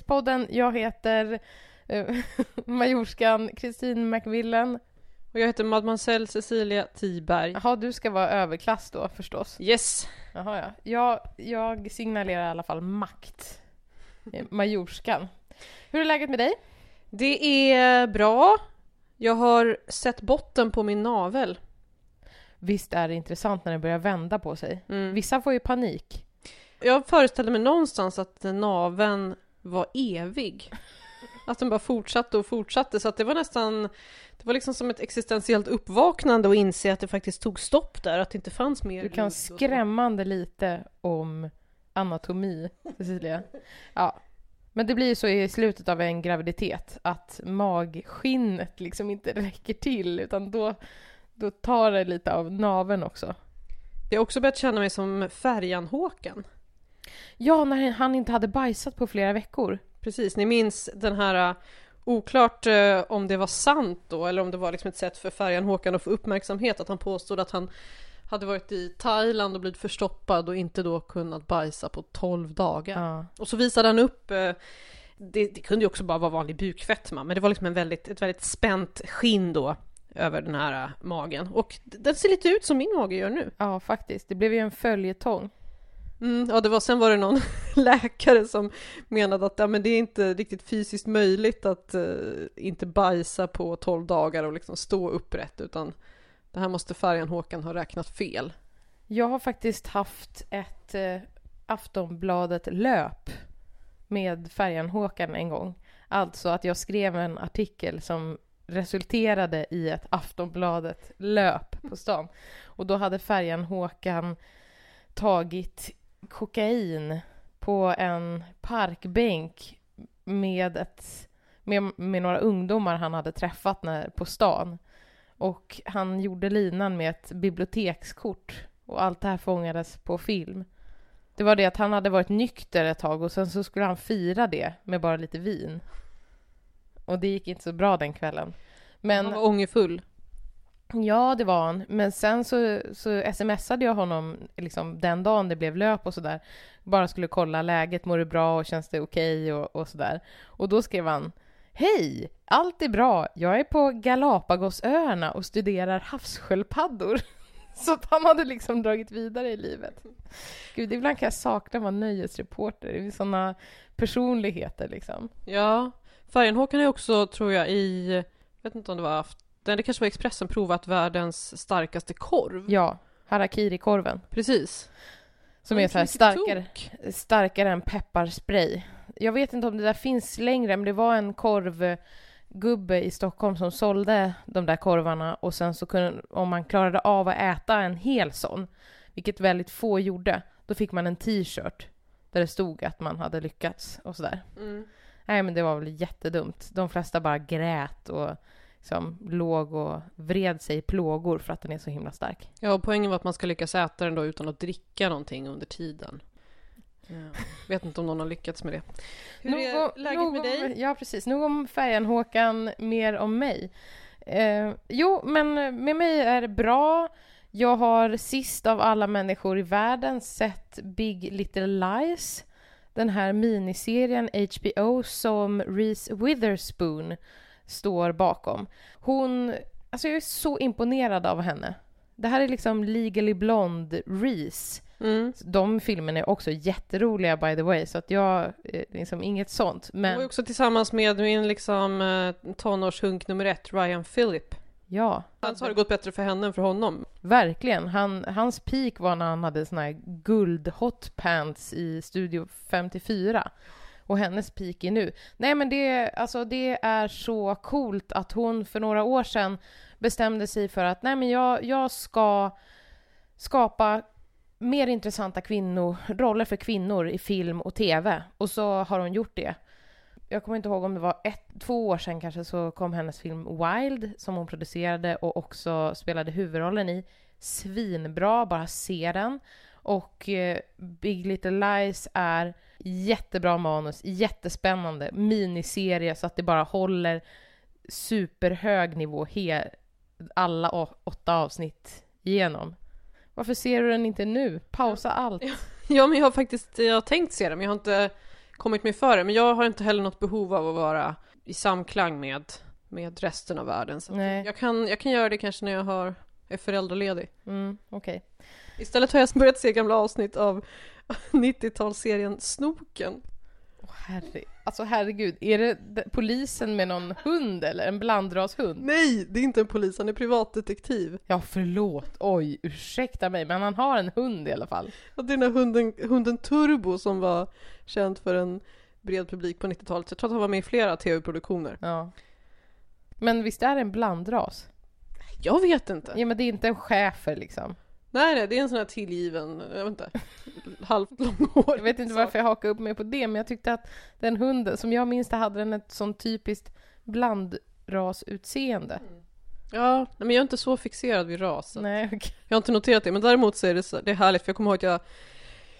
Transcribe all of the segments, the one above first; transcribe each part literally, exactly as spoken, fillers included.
Krispodden. Jag heter uh, Majorskan Kristin McVillen. Och jag heter Mademoiselle Cecilia Tibberg. Jaha, du ska vara överklass då förstås. Yes. Jaha, ja. Jag, jag signalerar i alla fall makt. Majorskan. Hur är läget med dig? Det är bra. Jag har sett botten på min navel. Visst är det intressant när den börjar vända på sig. Mm. Vissa får ju panik. Jag föreställde mig någonstans att naveln var evig. Att den bara fortsatte och fortsatte. Så att det var nästan... Det var liksom som ett existentiellt uppvaknande och inse att det faktiskt tog stopp där. Att det inte fanns mer... Du kan skrämmande lite om anatomi, Cecilia. Ja. Men det blir ju så i slutet av en graviditet att magskinnet liksom inte räcker till, utan då, då tar det lite av naven också. Jag har också börjat känna mig som Färgenhåkan. Ja, när han inte hade bajsat på flera veckor. Precis, ni minns den här... Oklart eh, om det var sant då, eller om det var liksom ett sätt för Färgenhåkan att få uppmärksamhet, att han påstod att han hade varit i Thailand och blivit förstoppad och inte då kunnat bajsa på tolv dagar. Ja. Och så visade han upp, eh, det, det kunde ju också bara vara vanlig bukfetma, men det var liksom en väldigt, ett väldigt spänt skinn då över den här magen. Och den ser lite ut som min mage gör nu. Ja, faktiskt. Det blev ju en följetong. Mm, ja, det var, sen var det någon läkare som menade att ja, men det är inte riktigt fysiskt möjligt att eh, inte bajsa på tolv dagar och liksom stå upprätt, utan det här måste Färgenhåkan ha räknat fel. Jag har faktiskt haft ett eh, Aftonbladet löp med Färgenhåkan en gång. Alltså att jag skrev en artikel som resulterade i ett Aftonbladet löp på stan. Och då hade Färgenhåkan tagit kokain på en parkbänk med, ett, med, med några ungdomar han hade träffat när, på stan. Och han gjorde linan med ett bibliotekskort och allt det här fångades på film. Det var det att han hade varit nykter ett tag och sen så skulle han fira det med bara lite vin. Och det gick inte så bra den kvällen. Men han var ångerfull. Ja, det var han. Men sen så, så smsade jag honom liksom, den dagen det blev löp och sådär. Bara skulle kolla läget, mår det bra och känns det okej och, och sådär. Och då skrev han: hej, allt är bra. Jag är på Galapagosöarna och studerar havssköldpaddor. Så att han hade liksom dragit vidare i livet. Gud, ibland kan jag sakna att vara nöjesreporter. Det är sådana personligheter liksom. Ja, Färgenhåkan är också, tror jag, i... Jag vet inte om det var haft. Det kanske var Expressen provat världens starkaste korv. Ja, Harakiri-korven. Precis. Som är så här starkare, starkare än pepparspray. Jag vet inte om det där finns längre, men det var en korvgubbe i Stockholm som sålde de där korvarna. Och sen så kunde, om man klarade av att äta en hel sån, vilket väldigt få gjorde, då fick man en t-shirt där det stod att man hade lyckats och sådär. Mm. Nej, men det var väl jättedumt. De flesta bara grät och... som låg och vred sig i plågor för att den är så himla stark. Ja, och poängen var att man ska lyckas äta den då utan att dricka någonting under tiden. Ja. Vet inte om någon har lyckats med det. Hur nog är om, läget med dig? Om, ja, precis. Nog om Färgenhåkan, mer om mig. Eh, jo, men med mig är det bra. Jag har sist av alla människor i världen sett Big Little Lies. Den här miniserien H B O som Reese Witherspoon står bakom. Hon, alltså jag är så imponerad av henne. Det här är liksom Legally Blonde Reese. Mm. De filmerna är också jätteroliga, by the way, så att jag liksom inget sånt. Men... Hon är också tillsammans med min liksom tonårshunk nummer ett, Ryan Phillippe. Ja. Alltså har det gått bättre för henne än för honom. Verkligen. Han, hans peak var när han hade såna här guld hotpants i Studio femtiofyra. Och hennes peak är nu. Nej, men det, alltså, det är så coolt att hon för några år sedan bestämde sig för att nej, men jag, jag ska skapa mer intressanta kvinnoroller för kvinnor i film och tv. Och så har hon gjort det. Jag kommer inte ihåg om det var ett, två år sedan kanske, så kom hennes film Wild som hon producerade och också spelade huvudrollen i. Svinbra, bara se den. Och eh, Big Little Lies är jättebra manus, jättespännande miniserie så att det bara håller superhög nivå he- alla å- åtta avsnitt igenom. Varför ser du den inte nu? Pausa allt. Ja, ja, men jag har faktiskt jag har tänkt se den, men jag har inte kommit mig före. Men jag har inte heller något behov av att vara i samklang med, med resten av världen. Så jag, kan, jag kan göra det kanske när jag har, är föräldraledig. Mm, okay. Istället har jag börjat se gamla avsnitt av nittio-talsserien Snoken. Oh, herre. Alltså herregud, är det polisen med någon hund eller en blandrashund? Nej, det är inte en polis, han är privatdetektiv. Ja, förlåt, oj, ursäkta mig, men han har en hund i alla fall. Ja, det är den här hunden, hunden Turbo som var känd för en bred publik på nittio-talet. Jag tror att han var med i flera tv-produktioner. Ja. Men visst är det en blandras? Jag vet inte. Ja, men det är inte en schäfer liksom. Nej, nej, det är en sån här tillgiven, jag vet inte, halvt långhårig. Jag vet inte varför jag hakade upp mig på det, men jag tyckte att den hunden, som jag minns det, hade den ett sån typiskt blandrasutseende. Mm. Ja, men jag är inte så fixerad vid rasen. Nej, okay. Jag har inte noterat det, men däremot så är det, så, det är härligt, för jag kommer ihåg att jag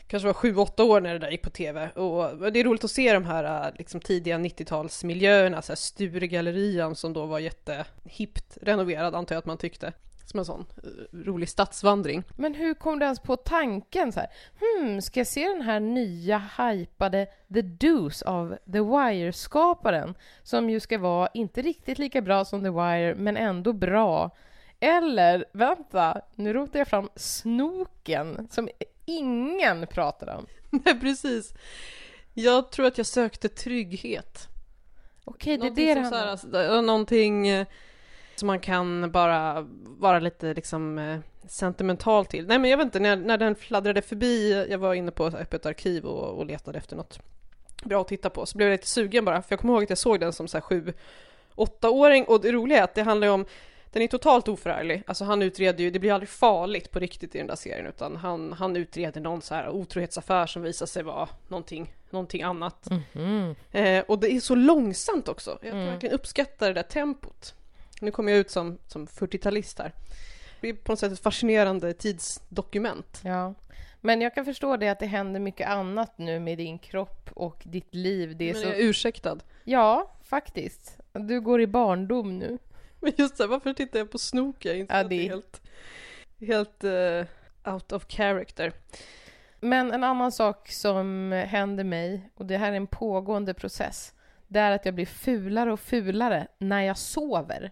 kanske var sju, åtta år när det där gick på tv. Och det är roligt att se de här liksom, tidiga nittio-talsmiljöerna, så här Sturegallerian som då var jättehippt renoverad, antar jag att man tyckte. Som en sån rolig stadsvandring. Men hur kom du ens på tanken så här? Hmm, ska jag se den här nya hypade The Deuce av The Wire-skaparen, som ju ska vara inte riktigt lika bra som The Wire, men ändå bra. Eller, vänta, nu rotar jag fram Snoken, som ingen pratar om. Nej, precis. Jag tror att jag sökte trygghet. Okej, okay, det är det. Som, så här, alltså, någonting... som man kan bara vara lite liksom sentimental till. Nej, men jag vet inte, när, när den fladdrade förbi, jag var inne på öppet arkiv och, och letade efter något bra att titta på, så blev jag lite sugen bara, för jag kommer ihåg att jag såg den som så här sju, åttaåring, och det roliga är att det handlar ju om, den är totalt oförärlig, alltså han utreder ju, det blir aldrig farligt på riktigt i den där serien, utan han, han utreder någon så här otrohetsaffär som visar sig vara någonting, någonting annat. Mm-hmm. eh, och det är så långsamt också, jag mm. verkligen uppskattar det där tempot. Nu kommer jag ut som, som fyrtiotalist här. Det är på något sätt ett fascinerande tidsdokument. Ja, men jag kan förstå det, att det händer mycket annat nu med din kropp och ditt liv. Det är men så... jag är ursäktad. Ja, faktiskt. Du går i barndom nu. Men just det, varför tittar jag på Snoken? Inte ja, det... det är helt, helt uh, out of character. Men en annan sak som händer mig, och det här är en pågående process, det är att jag blir fulare och fulare när jag sover.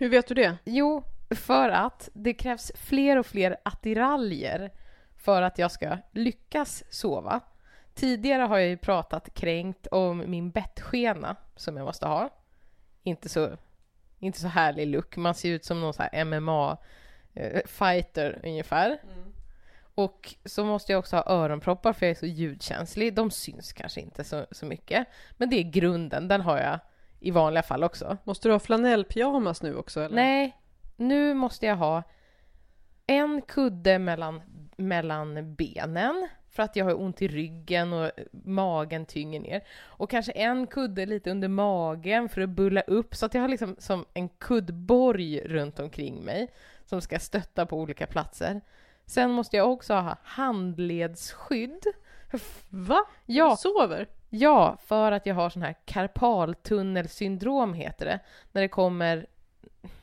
Hur vet du det? Jo, för att det krävs fler och fler attiraljer för att jag ska lyckas sova. Tidigare har jag ju pratat kränkt om min bettskena som jag måste ha. Inte så, inte så härlig look. Man ser ut som någon så här M M A-fighter ungefär. Mm. Och så måste jag också ha öronproppar, för jag är så ljudkänslig. De syns kanske inte så, så mycket. Men det är grunden, den har jag i vanliga fall också. Måste du ha flanellpyjamas nu också? Eller? Nej, nu måste jag ha en kudde mellan, mellan benen, för att jag har ont i ryggen och magen tynger ner. Och kanske en kudde lite under magen för att bulla upp, så att jag har liksom som en kuddborg runt omkring mig som ska stötta på olika platser. Sen måste jag också ha handledsskydd. Va? Ja. Jag sover? Ja, för att jag har sån här karpaltunnelsyndrom heter det. När det kommer,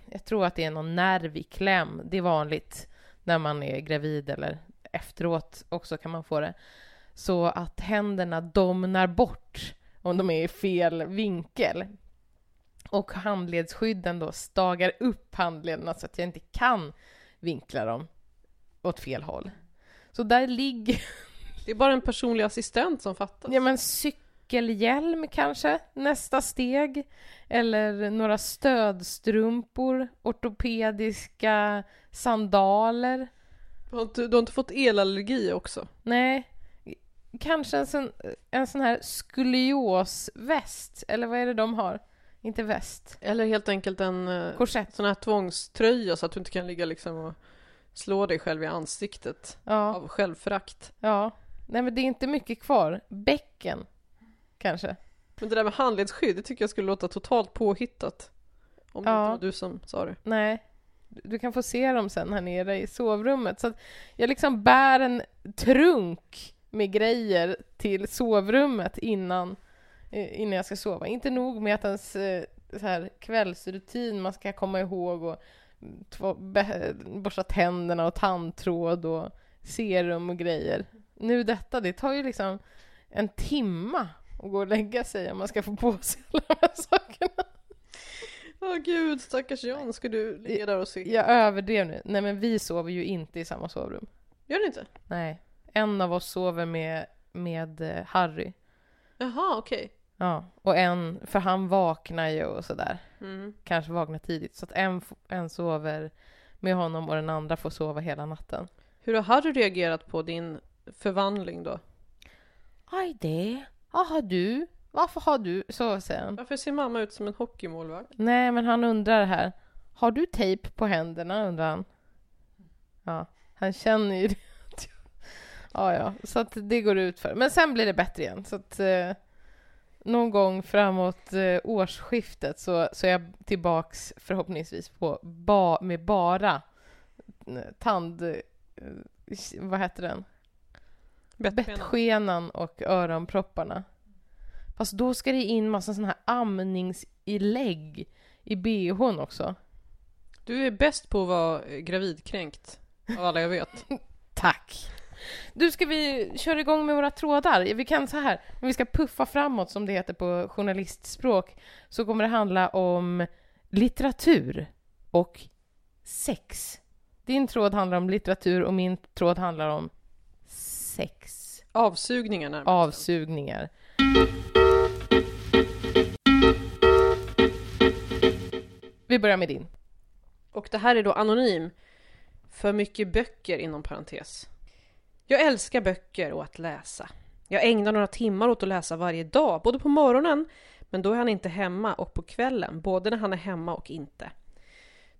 jag tror att det är någon nerv i kläm. Det är vanligt när man är gravid, eller efteråt också kan man få det. Så att händerna domnar bort om de är i fel vinkel. Och handledsskydden då stagar upp handlederna så att jag inte kan vinkla dem åt fel håll. Så där ligger... Det är bara en personlig assistent som fattas. Ja, men cykelhjälm kanske, nästa steg. Eller några stödstrumpor, ortopediska sandaler. Du har inte, du har inte fått elallergi också? Nej, kanske en sån, en sån här skoliosväst. Eller vad är det de har? Inte väst. Eller helt enkelt en korsett. Sån här tvångströja så att du inte kan ligga liksom och... slå dig själv i ansiktet, ja, av självförakt. Ja, nej, men det är inte mycket kvar. Bäcken, kanske. Men det där med handledsskydd, det tycker jag skulle låta totalt påhittat. Om ja. Det inte var du som sa det. Nej, du kan få se dem sen här nere i sovrummet. Så att jag liksom bär en trunk med grejer till sovrummet innan, innan jag ska sova. Inte nog med att ens så här, kvällsrutin man ska komma ihåg och Två, be, borsta tänderna och tandtråd och serum och grejer. Nu detta, det tar ju liksom en timma och gå och lägga sig om man ska få på sig alla de här sakerna. Åh oh, gud, stackars John, ska du ligga där och se? Jag överdrev nu. Nej, men vi sover ju inte i samma sovrum. Gör ni inte? Nej, en av oss sover med, med Harry. Jaha, okej. Okay. Ja, och en, för han vaknar ju och sådär. Mm. Kanske vaknar tidigt. Så att en, en sover med honom och den andra får sova hela natten. Hur har Harry reagerat på din förvandling då? Aj det, vad har du? Varför har du? Så säger han. Varför ser mamma ut som en hockeymålvakt? Nej, men han undrar det här. Har du tejp på händerna, undrar han. Ja, han känner ju det. Ja, ja, så att det går ut för. Men sen blir det bättre igen. Så att eh, någon gång framåt eh, årsskiftet så, så är jag tillbaks förhoppningsvis på ba, med bara tand... Eh, vad heter den? Bettskenan och öronpropparna. Fast då ska det in massa sån här amningsilägg i B H:n också. Du är bäst på att vara gravidkränkt av alla jag vet. Tack. Du, ska vi köra igång med våra trådar? Vi kan så här, om vi ska puffa framåt som det heter på journalistspråk, så kommer det handla om litteratur och sex. Din tråd handlar om litteratur och min tråd handlar om sex. Avsugningar närmast. Avsugningar. Vi börjar med din. Och det här är då anonym. För mycket böcker inom parentes. Jag älskar böcker och att läsa. Jag ägnar några timmar åt att läsa varje dag, både på morgonen, men då är han inte hemma, och på kvällen, både när han är hemma och inte.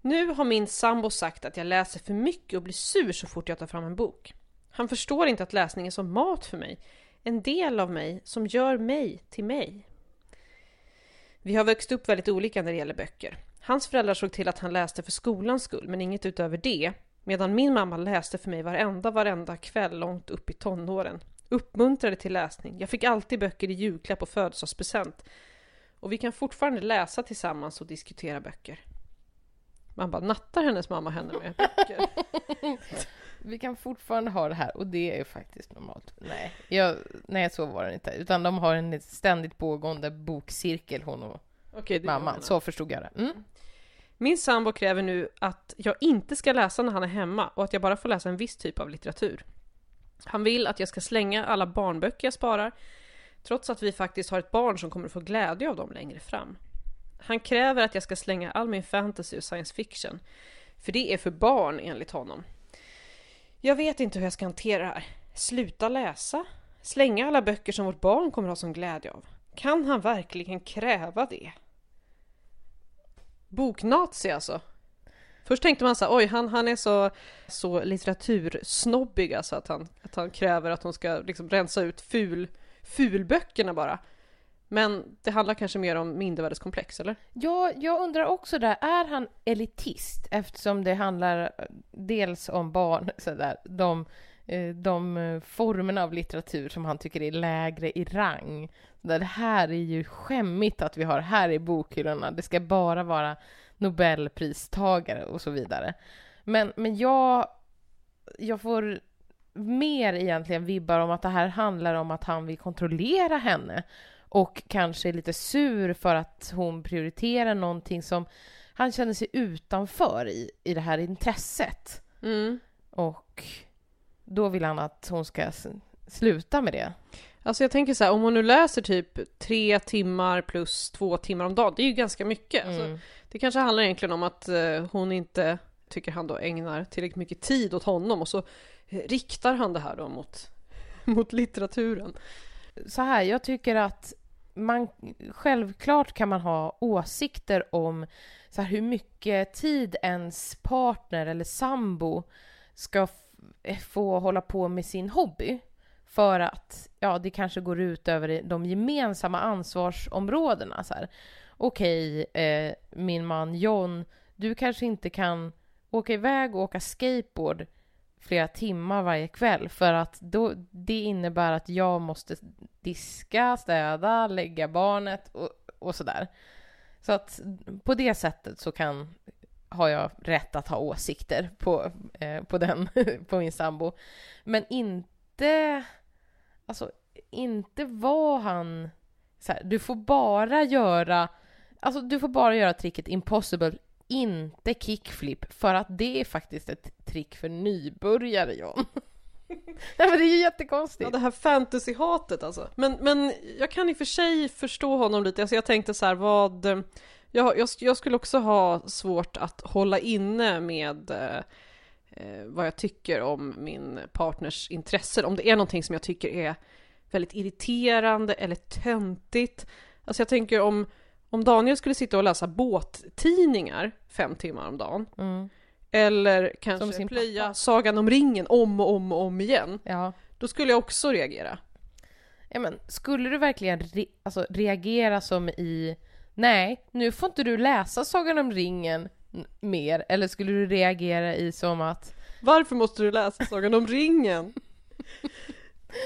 Nu har min sambo sagt att jag läser för mycket och blir sur så fort jag tar fram en bok. Han förstår inte att läsning är som mat för mig. En del av mig som gör mig till mig. Vi har växt upp väldigt olika när det gäller böcker. Hans föräldrar såg till att han läste för skolans skull, men inget utöver det. Medan min mamma läste för mig varenda, varenda kväll långt upp i tonåren. Uppmuntrade till läsning. Jag fick alltid böcker i julklapp och födelsedagspresent. Och vi kan fortfarande läsa tillsammans och diskutera böcker. Man bara nattar hennes mamma henne med böcker. Vi kan fortfarande ha det här, och det är faktiskt normalt. Nej, jag, nej så var det inte. Utan de har en ständigt pågående bokcirkel, hon och Okej, mamman. Så förstod jag det. Mm. Min sambo kräver nu att jag inte ska läsa när han är hemma och att jag bara får läsa en viss typ av litteratur. Han vill att jag ska slänga alla barnböcker jag sparar, trots att vi faktiskt har ett barn som kommer att få glädje av dem längre fram. Han kräver att jag ska slänga all min fantasy och science fiction, för det är för barn enligt honom. Jag vet inte hur jag ska hantera det här. Sluta läsa? Slänga alla böcker som vårt barn kommer ha som glädje av? Kan han verkligen kräva det? Boknazi alltså. Först tänkte man så här, oj han, han är så, så litteratursnobbig alltså att han, att han kräver att hon ska liksom rensa ut ful, fulböckerna bara. Men det handlar kanske mer om mindervärdeskomplex, eller? Ja, jag undrar också där, är han elitist? Eftersom det handlar dels om barn, så där, de, de formerna av litteratur som han tycker är lägre i rang. Det här är ju skämmigt att vi har här i bokhyllorna. Det ska bara vara Nobelpristagare och så vidare. Men, men jag, jag får... mer egentligen vibbar om att det här handlar om att han vill kontrollera henne och kanske är lite sur för att hon prioriterar någonting som han känner sig utanför i, i det här intresset. Mm. Och då vill han att hon ska sluta med det. Alltså jag tänker så här, om hon nu läser typ tre timmar plus två timmar om dagen, det är ju ganska mycket. Mm. Alltså, det kanske handlar egentligen om att hon inte, tycker han då, ägnar tillräckligt mycket tid åt honom, och så riktar han det här då mot, mot litteraturen. Så här, jag tycker att man, självklart kan man ha åsikter om så här, hur mycket tid ens partner eller sambo ska f- få hålla på med sin hobby, för att ja, det kanske går ut över de gemensamma ansvarsområdena. Så här. Okej, eh, min man John, du kanske inte kan åka iväg och åka skateboard flera timmar varje kväll, för att då, det innebär att jag måste diska, städa, lägga barnet och, och sådär. Så att på det sättet så kan, har jag rätt att ha åsikter på, eh, på, den, på min sambo. Men inte, alltså, inte var han så här, du får bara göra alltså du får bara göra tricket impossible, inte kickflip, för att det är faktiskt ett trick för nybörjare, John. Nej, men det är ju jättekonstigt. Ja, det här fantasy-hatet alltså. Men, men jag kan i och för sig förstå honom lite. Alltså, jag tänkte så här, vad... Jag, jag, jag skulle också ha svårt att hålla inne med eh, vad jag tycker om min partners intressen. Om det är någonting som jag tycker är väldigt irriterande eller töntigt. Alltså jag tänker om, om Daniel skulle sitta och läsa båttidningar fem timmar om dagen. Mm. Eller kanske plöja Sagan om ringen om och om och om igen. Ja. Då skulle jag också reagera. Ja, men skulle du verkligen re- alltså, reagera som i nej, nu får inte du läsa Sagan om ringen mer? Eller skulle du reagera i som att varför måste du läsa Sagan om ringen?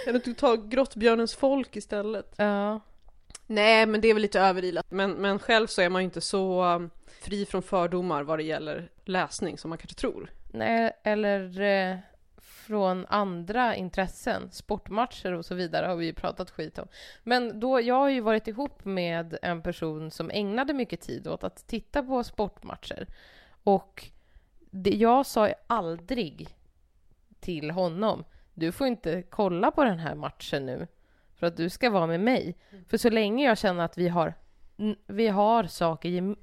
Kan du inte ta Grottbjörnens folk istället? Ja. Nej, men det är väl lite överilat. Men, men själv så är man ju inte så fri från fördomar vad det gäller läsning som man kanske tror. Nej, eller eh, från andra intressen. Sportmatcher och så vidare har vi ju pratat skit om. Men då, jag har ju varit ihop med en person som ägnade mycket tid åt att titta på sportmatcher. Och det, jag sa ju aldrig till honom, du får inte kolla på den här matchen nu för att du ska vara med mig. Mm. För så länge jag känner att vi har, vi har saker gem-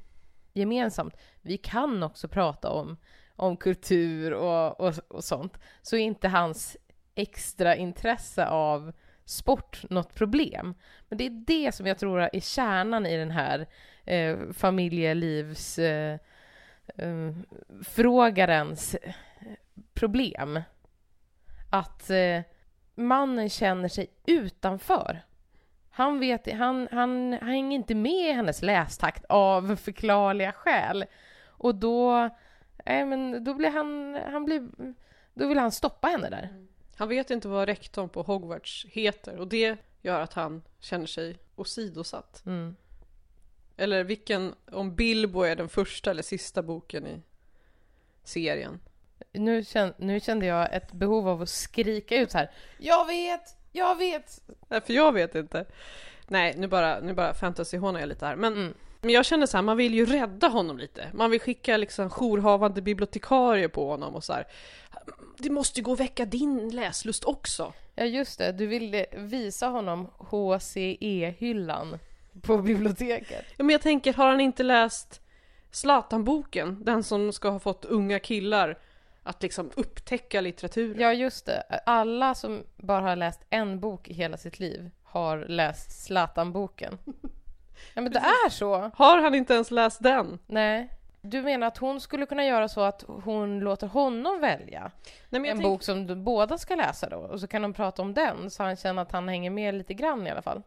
gemensamt. Vi kan också prata om, om kultur och, och, och sånt. Så är inte hans extra intresse av sport något problem. Men det är det som jag tror är kärnan i den här eh, familjelivs eh, eh, frågarens problem. Att... Eh, mannen känner sig utanför. Han vet, han, han, han hänger inte med i hennes lästakt av förklarliga skäl. Och då, äh, men då blir han, han blir, då vill han stoppa henne där. Han vet inte vad rektorn på Hogwarts heter och det gör att han känner sig åsidosatt. Mm. Eller vilken, om Bilbo är den första eller sista boken i serien. Nu kände, nu kände jag ett behov av att skrika ut så här. Jag vet, jag vet. Nej, för jag vet inte. Nej, nu bara, nu bara fantasyhånar jag lite här. Men, mm. men jag känner så här, man vill ju rädda honom lite. Man vill skicka liksom jourhavande bibliotekarier på honom och så här. Det måste ju gå och väcka din läslust också. Ja, just det. Du ville visa honom H C E-hyllan på biblioteket. Ja, men jag tänker, har han inte läst Zlatan-boken? Den som ska ha fått unga killar att liksom upptäcka litteraturen. Ja, just det. Alla som bara har läst en bok i hela sitt liv har läst Zlatan-boken. Ja, men det är så. Har han inte ens läst den? Nej. Du menar att hon skulle kunna göra så att hon låter honom välja Nej, men en tänk... bok som de båda ska läsa då? Och så kan de prata om den så han känner att han hänger med lite grann i alla fall.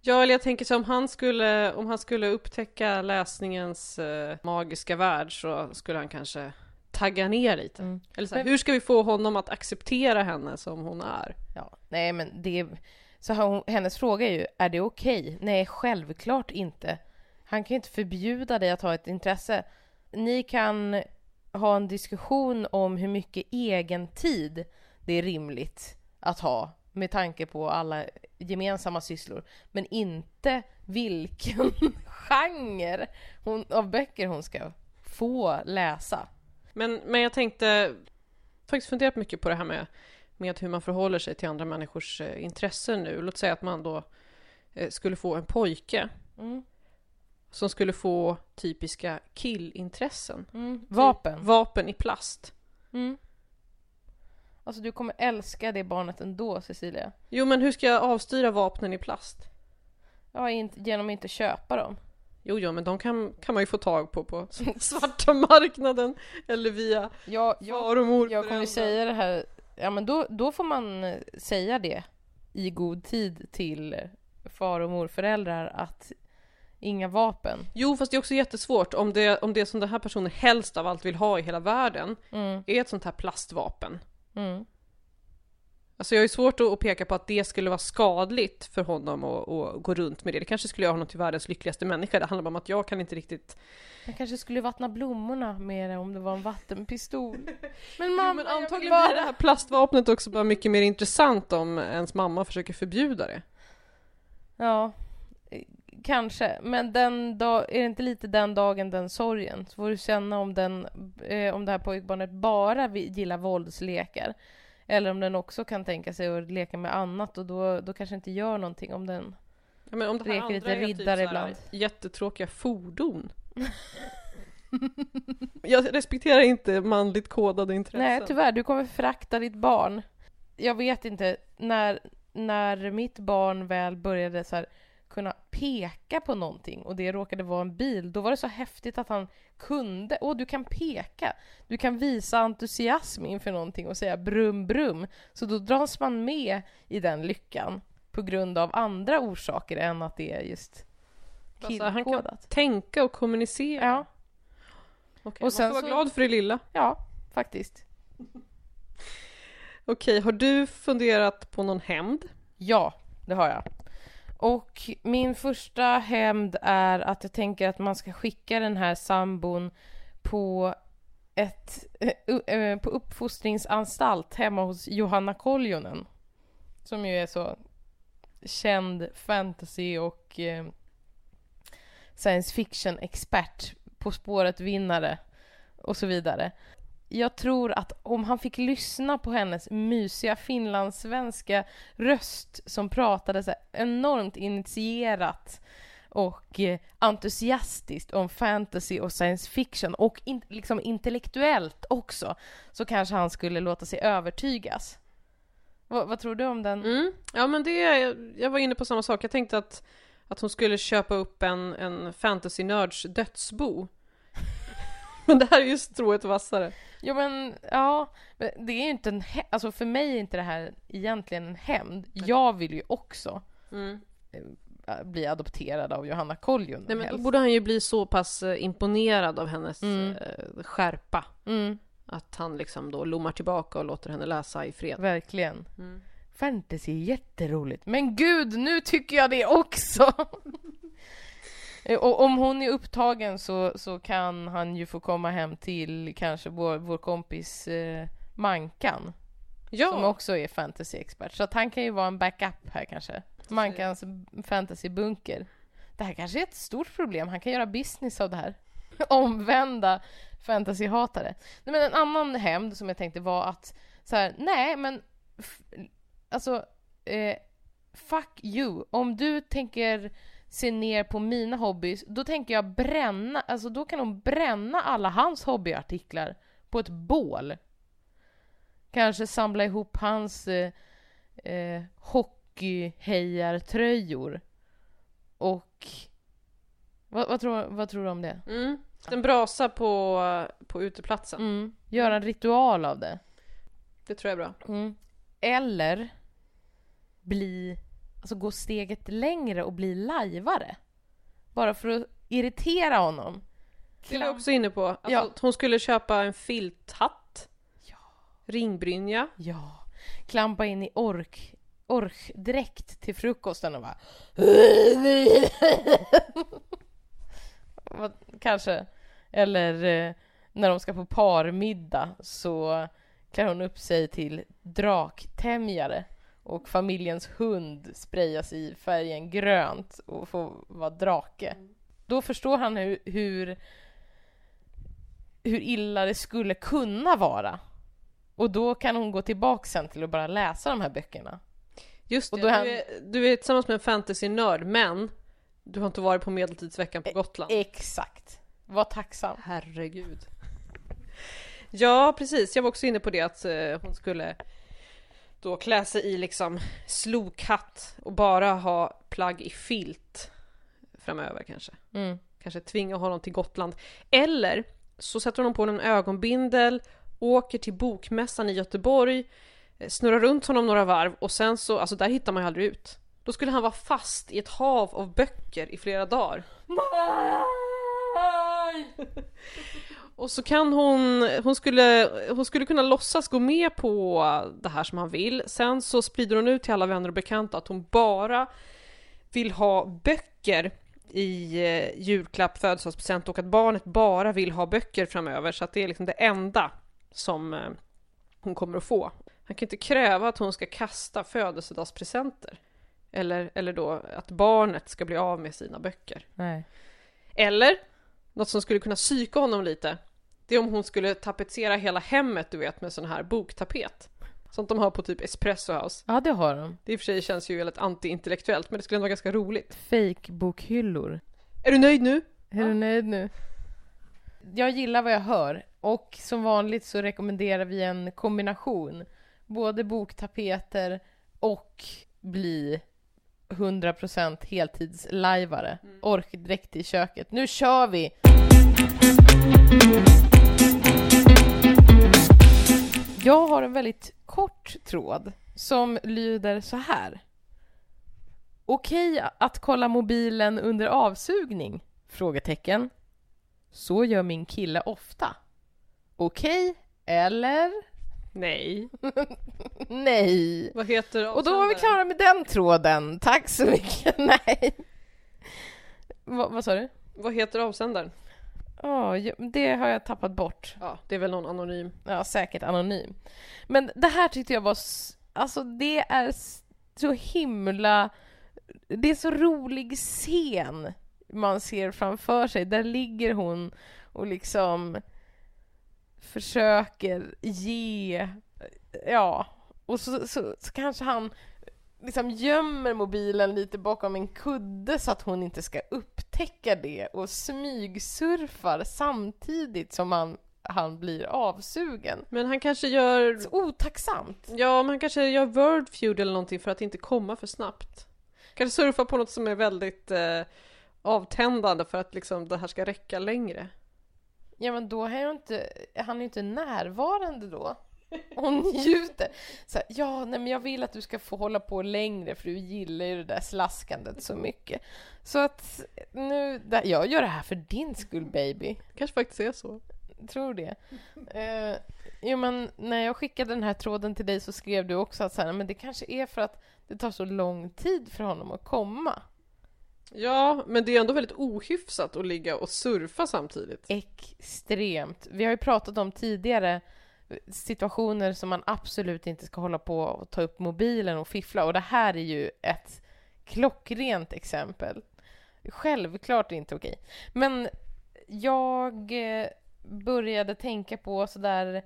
Ja, eller jag tänker så om han skulle, om han skulle upptäcka läsningens eh, magiska värld så skulle han kanske... tagga ner lite. Mm. Eller så här, men, hur ska vi få honom att acceptera henne som hon är? Ja, nej men det är, så hon, hennes fråga är ju, är det okej? Nej, självklart inte. Han kan ju inte förbjuda dig att ha ett intresse. Ni kan ha en diskussion om hur mycket egen tid det är rimligt att ha med tanke på alla gemensamma sysslor, men inte vilken genre hon, av böcker hon ska få läsa. Men, men jag tänkte faktiskt funderat mycket på det här med, med hur man förhåller sig till andra människors eh, intressen nu. Låt säga att man då eh, skulle få en pojke mm. som skulle få typiska killintressen. Mm. Vapen. Vapen i plast. Mm. Alltså du kommer älska det barnet ändå, Cecilia. Jo, men hur ska jag avstyra vapnen i plast? Ja, inte, genom att inte köpa dem. Jo, jo, men de kan, kan man ju få tag på på svarta marknaden eller via ja, jag, far och mor. Jag kommer ju säga det här. Ja, men då, då får man säga det i god tid till far och morföräldrar att inga vapen. Jo, fast det är också jättesvårt om det, om det som den här personen helst av allt vill ha i hela världen mm. är ett sånt här plastvapen. Mm. Alltså jag har ju svårt att peka på att det skulle vara skadligt för honom att, att gå runt med det. Det kanske skulle göra honom till världens lyckligaste människa. Det handlar bara om att jag kan inte riktigt... Jag kanske skulle vattna blommorna med det om det var en vattenpistol. Men mamma, jo, men antagligen bara... blir det här plastvapnet också bara mycket mer intressant om ens mamma försöker förbjuda det. Ja, kanske. Men den dag... är det inte lite den dagen, den sorgen? Så får du känna om, den, eh, om det här pojkbarnet bara gillar våldslekar. Eller om den också kan tänka sig att leka med annat, och då, då kanske inte gör någonting om den ja, men om det leker lite riddare ibland. Jättetråkiga fordon. Jag respekterar inte manligt kodade intressen. Nej, tyvärr. Du kommer förakta ditt barn. Jag vet inte. När, när mitt barn väl började så här, kunna peka på någonting och det råkade vara en bil, då var det så häftigt att han kunde, åh du kan peka, du kan visa entusiasm inför någonting och säga brum brum, så då dras man med i den lyckan på grund av andra orsaker än att det är just killkodat. Alltså, han kan tänka och kommunicera. Ja. Okej, och sen så... vara glad för det lilla. Ja, faktiskt. Okej, har du funderat på någon hämnd? Ja, det har jag. Och min första hämnd är att jag tänker att man ska skicka den här sambon på, ett, på uppfostringsanstalt hemma hos Johanna Koljonen. Som ju är så känd fantasy- och eh, science fiction-expert, På spåret-vinnare och så vidare. Jag tror att om han fick lyssna på hennes mysiga finlandssvenska röst som pratade så enormt initierat och entusiastiskt om fantasy och science fiction och in, liksom intellektuellt också, så kanske han skulle låta sig övertygas. V- vad tror du om den? Mm. Ja, men det, jag var inne på samma sak. Jag tänkte att, att hon skulle köpa upp en, en fantasy-nörds dödsbo. Men det här är ju strået vassare. Ja, men ja, det är ju inte en he- alltså för mig är inte det här egentligen en hämnd. Jag vill ju också mm. bli adopterad av Johanna Koljonen. Nej, men då borde han ju bli så pass imponerad av hennes mm. eh, skärpa mm. att han liksom då lommar tillbaka och låter henne läsa i fred. Verkligen. Mm. Fantasy är jätteroligt. Men gud, nu tycker jag det också. Och om hon är upptagen så, så kan han ju få komma hem till kanske vår, vår kompis eh, Mankan. Ja. Som också är fantasy-expert. Så att han kan ju vara en backup här kanske. Mankans fantasy-bunker. Det här kanske är ett stort problem. Han kan göra business av det här. Omvända fantasy-hatare. Nej, men en annan hämnd som jag tänkte var att så här, nej men f- alltså eh, fuck you. Om du tänker se ner på mina hobbies, då tänker jag bränna, alltså då kan hon bränna alla hans hobbyartiklar på ett bål. Kanske samla ihop hans eh, eh, hockeyhejartröjor. Och vad, vad, tror, vad tror du om det? Mm. Den brasa på, på uteplatsen. Mm. Göra en ritual av det. Det tror jag är bra. Mm. Eller bli... alltså gå steget längre och bli lajvare. Bara för att irritera honom. Det var jag också inne på. Alltså, ja. Hon skulle köpa en filthatt. Ja. Ringbrynja. Ja. Klampa in i ork. Ork direkt till frukosten och bara... Kanske. Eller när de ska på parmiddag så klär hon upp sig till draktämjare. Och familjens hund sprayas i färgen grönt och får vara drake. Då förstår han hur, hur, hur illa det skulle kunna vara. Och då kan hon gå tillbaka sen till att bara läsa de här böckerna. Just det, du, han... är, du är tillsammans med en fantasy-nörd, men du har inte varit på Medeltidsveckan på Gotland. Exakt, var tacksam. Herregud. Ja, precis. Jag var också inne på det att hon skulle... då klä sig i liksom slokhatt och bara ha plagg i filt framöver kanske. Mm. Kanske tvinga honom till Gotland. Eller så sätter hon på en ögonbindel, åker till bokmässan i Göteborg, snurrar runt honom några varv och sen så, alltså där hittar man ju aldrig ut. Då skulle han vara fast i ett hav av böcker i flera dagar. Nej. Och så kan hon hon skulle, hon skulle kunna låtsas gå med på det här som han vill. Sen så sprider hon ut till alla vänner och bekanta att hon bara vill ha böcker i julklapp, födelsedagspresent, och att barnet bara vill ha böcker framöver, så att det är liksom det enda som hon kommer att få. Han kan inte kräva att hon ska kasta födelsedagspresenter eller, eller då att barnet ska bli av med sina böcker. Nej. Eller något som skulle kunna psyka honom lite, det är om hon skulle tapetsera hela hemmet, du vet, med sån här boktapet. Sånt de har på typ Espresso House. Ja, det har de. Det i och för sig känns ju väldigt anti-intellektuellt, men det skulle ändå vara ganska roligt. Fake bokhyllor. Är du nöjd nu? Är ja. du nöjd nu? Jag gillar vad jag hör. Och som vanligt så rekommenderar vi en kombination. Både boktapeter och bli hundra procent heltidslajvare. Mm. Ork direkt i köket. Nu kör vi! Jag har en väldigt kort tråd som lyder så här. Okej att kolla mobilen under avsugning? Frågetecken. Så gör min kille ofta. Okej eller? Nej. Nej. Vad heter det? Och då var vi klara med den tråden. Tack så mycket. Nej. Va, vad sa du? Vad heter avsändaren? Ja, oh, det har jag tappat bort. Ja, det är väl någon anonym. Ja, säkert anonym. Men det här tyckte jag var... Alltså, det är så himla... Det är så rolig scen man ser framför sig. Där ligger hon och liksom försöker ge... Ja, och så, så, så kanske han liksom gömmer mobilen lite bakom en kudde så att hon inte ska upptäcka det, och smygsurfar samtidigt som han, han blir avsugen. Men han kanske gör... Så otacksamt. Ja, men han kanske gör word feud eller någonting för att inte komma för snabbt. Kanske surfa på något som är väldigt eh, avtändande för att liksom det här ska räcka längre. Ja, men då är han inte, han är inte närvarande då. Hon njuter. Så här, ja, nej, men jag vill att du ska få hålla på längre för du gillar ju det där slaskandet så mycket. Så att nu, där, jag gör det här för din skull, baby. Kanske faktiskt är så. Tror det. Uh, jo, men när jag skickade den här tråden till dig så skrev du också att så här, men det kanske är för att det tar så lång tid för honom att komma. Ja, men det är ändå väldigt ohyfsat att ligga och surfa samtidigt. Extremt. Vi har ju pratat om tidigare situationer som man absolut inte ska hålla på och ta upp mobilen och fiffla, och det här är ju ett klockrent exempel. Självklart inte okej. Men jag började tänka på så där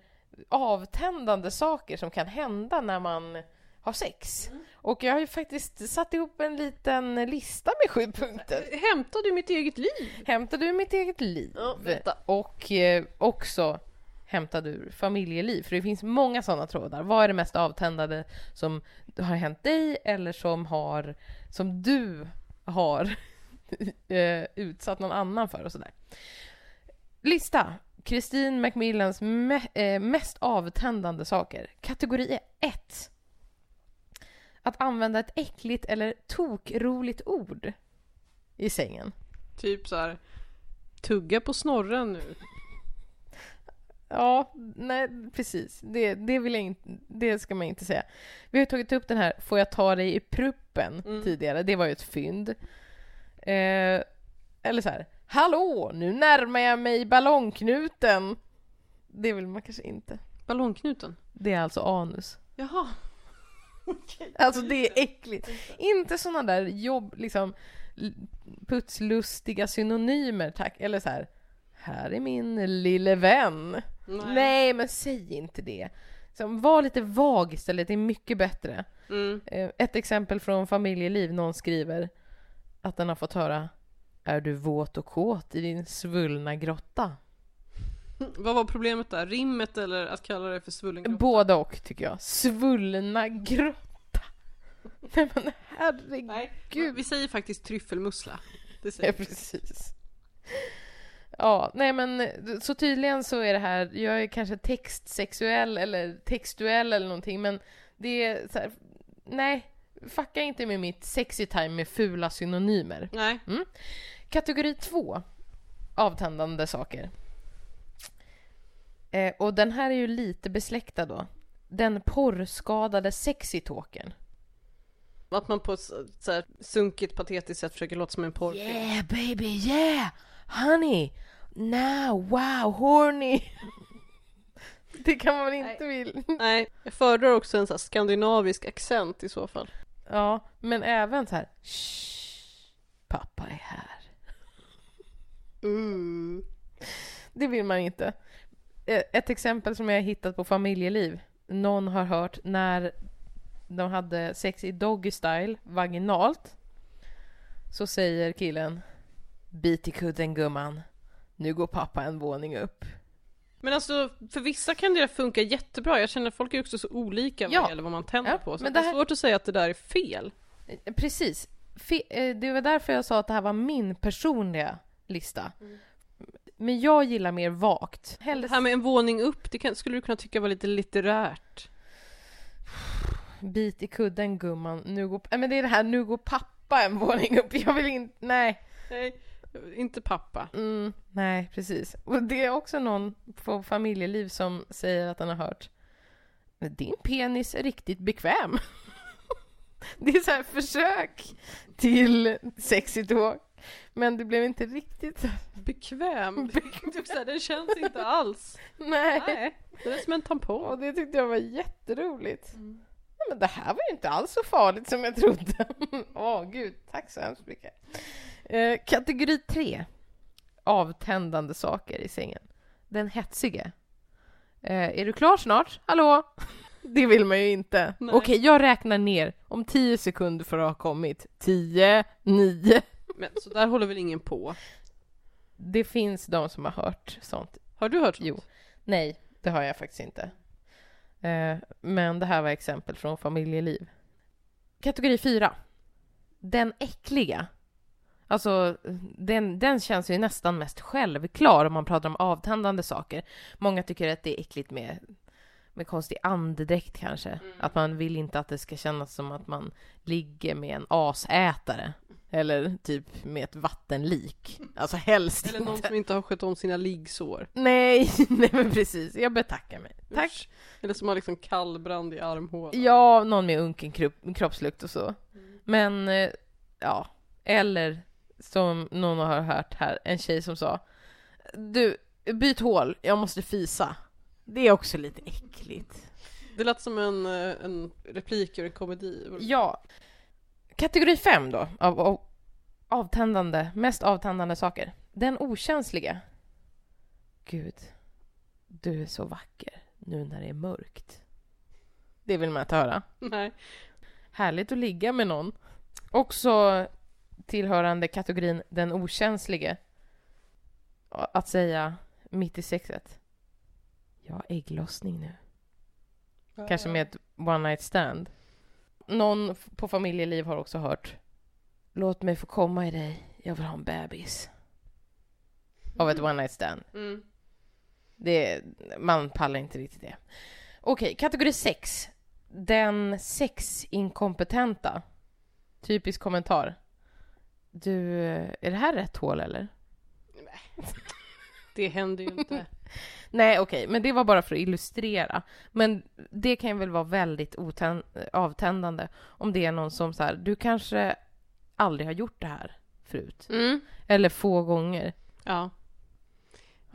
avtändande saker som kan hända när man har sex. Mm. Och jag har ju faktiskt satt ihop en liten lista med sju punkter. Hämtar du mitt eget liv? Hämtar du mitt eget liv? Ja, vänta. Och eh, också hämtade ur familjeliv. För det finns många sådana trådar. Vad är det mest avtändade som har hänt dig eller som har som du har utsatt någon annan för och sådär. Lista. Kristin McMillens me- mest avtändande saker. Kategori ett. Att använda ett äckligt eller tokroligt ord i sängen. Typ så här, tugga på snorren nu. Ja, nej, precis. Det, det, vill jag inte, det ska man inte säga. Vi har tagit upp den här, får jag ta dig i pruppen mm. tidigare. Det var ju ett fynd. Eh, eller så här, hallå, nu närmar jag mig ballongknuten. Det vill man kanske inte. Ballongknuten? Det är alltså anus. Jaha. Okay. Alltså det är äckligt. Inte sådana där jobb, liksom putslustiga synonymer, tack. Eller så här, här är min lille vän. Nej, Nej men säg inte det. Så var lite vag istället, det är mycket bättre. Mm. Ett exempel från familjeliv, någon skriver att den har fått höra: är du våt och kåt i din svullna grotta? Vad var problemet där? Rimmet eller att kalla det för svullen grotta? Båda och, tycker jag. Svullna grotta. Nej, men herregud. Nej, vi säger faktiskt tryffelmussla. Det säger ja, precis. Ja, nej men så tydligen så är det här, jag är kanske textsexuell eller textuell eller någonting, men det är så här, nej, fucka inte med mitt sexy time med fula synonymer. Nej. Mm. Kategori två. avtändande saker. Eh, och den här är ju lite besläktad då. Den porrskadade sexy-talkern. Att man på så här sunkigt, patetiskt sätt försöker låta som en porr. Yeah, baby, yeah! Honey! Now, wow, horny! Det kan man inte vilja. Nej, jag föredrar också en så här skandinavisk accent i så fall. Ja, men även så här... pappa är här. Uh. Det vill man inte. Ett exempel som jag har hittat på Familjeliv. Någon har hört när de hade sex i doggy style vaginalt, så säger killen: bit i kudden gumman, nu går pappa en våning upp. Men alltså, för vissa kan det funka jättebra. Jag känner att folk är också så olika vad ja. gäller vad man tänder ja, på. Så men det, här... det är svårt att säga att det där är fel. Precis. Fe- det var därför jag sa att det här var min personliga lista. Mm. Men jag gillar mer vagt. Hellre... Det här med en våning upp, det kan, skulle du kunna tycka var lite litterärt. Bit i kudden gumman, nu går... Nej, men det är det här, nu går pappa en våning upp. Jag vill inte... Nej. Nej. Inte pappa. Mm, nej, precis. Och det är också någon på Familjeliv som säger att han har hört: din penis är riktigt bekväm. Det är så här försök till sexigt då. Men det blev inte riktigt bekväm. bekväm. Den känns inte alls. Nej. nej. Det är som en tampong. Och det tyckte jag var jätteroligt. Mm. Nej, men det här var ju inte alls så farligt som jag trodde. Åh, oh, gud. Tack så hemskt mycket. Kategori tre. Avtändande saker i sängen. Den hetsige. Eh, är du klar snart? Hallå? Det vill man ju inte. Nej. Okej, jag räknar ner. Om tio sekunder för att ha kommit. Tio, nio. Men så där håller väl ingen på? Det finns de som har hört sånt. Har du hört sånt? Jo. Nej, det har jag faktiskt inte. Eh, men det här var exempel från Familjeliv. Kategori fyra. Den äckliga. Alltså, den, den känns ju nästan mest självklar om man pratar om avtändande saker. Många tycker att det är äckligt med, med konstig andedräkt kanske. Mm. Att man vill inte att det ska kännas som att man ligger med en asätare. Eller typ med ett vattenlik. Alltså helst eller inte. Någon som inte har skött om sina liggsår. Nej, nej men precis. Jag betackar mig. Tack. Usch. Eller som har liksom kallbrand i armhålan. Ja, någon med unken kropp, kroppslukt och så. Mm. Men, ja. Eller... som någon har hört här, en tjej som sa: du, byt hål, jag måste fisa. Det är också lite äckligt. Det lät som en, en replik ur en komedi. Ja. Kategori fem då, av, av avtändande, mest avtändande saker. Den okänsliga. Gud, du är så vacker nu när det är mörkt. Det vill man inte höra. Nej. Härligt att ligga med någon. Också tillhörande kategorin den okänslige, att säga mitt i sexet: jag har ägglossning nu. Ja, kanske med ett one night stand. Någon på Familjeliv har också hört: låt mig få komma i dig, jag vill ha en bebis. Mm. Av ett one night stand. Mm. Det, man pallar inte riktigt det. Okej, kategori sex. Den sexinkompetenta. Typisk kommentar: du, är det här rätt hål eller? Nej. Det händer ju inte. Nej, okej. Okay. Men det var bara för att illustrera. Men det kan ju väl vara väldigt otän- avtändande om det är någon som så här: du kanske aldrig har gjort det här förut. Mm. Eller få gånger. Ja.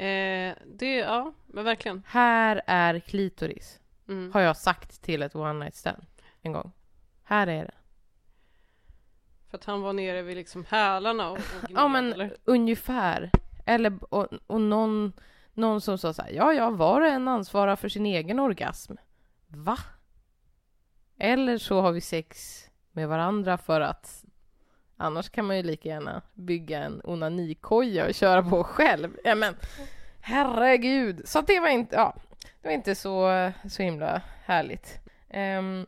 Eh, det, ja, men verkligen. Här är klitoris. Mm. Har jag sagt till ett one night stand en gång. Här är det. För att han var nere vid liksom hälarna och, och gned, ja, men eller? Ungefär. Eller, och och någon, någon som sa så här: ja, jag var en ansvarar för sin egen orgasm. Va? Eller så har vi sex med varandra för att annars kan man ju lika gärna bygga en onanikoja och köra på själv. Ja, men herregud. Så det var inte, ja, det var inte så, så himla härligt. Um,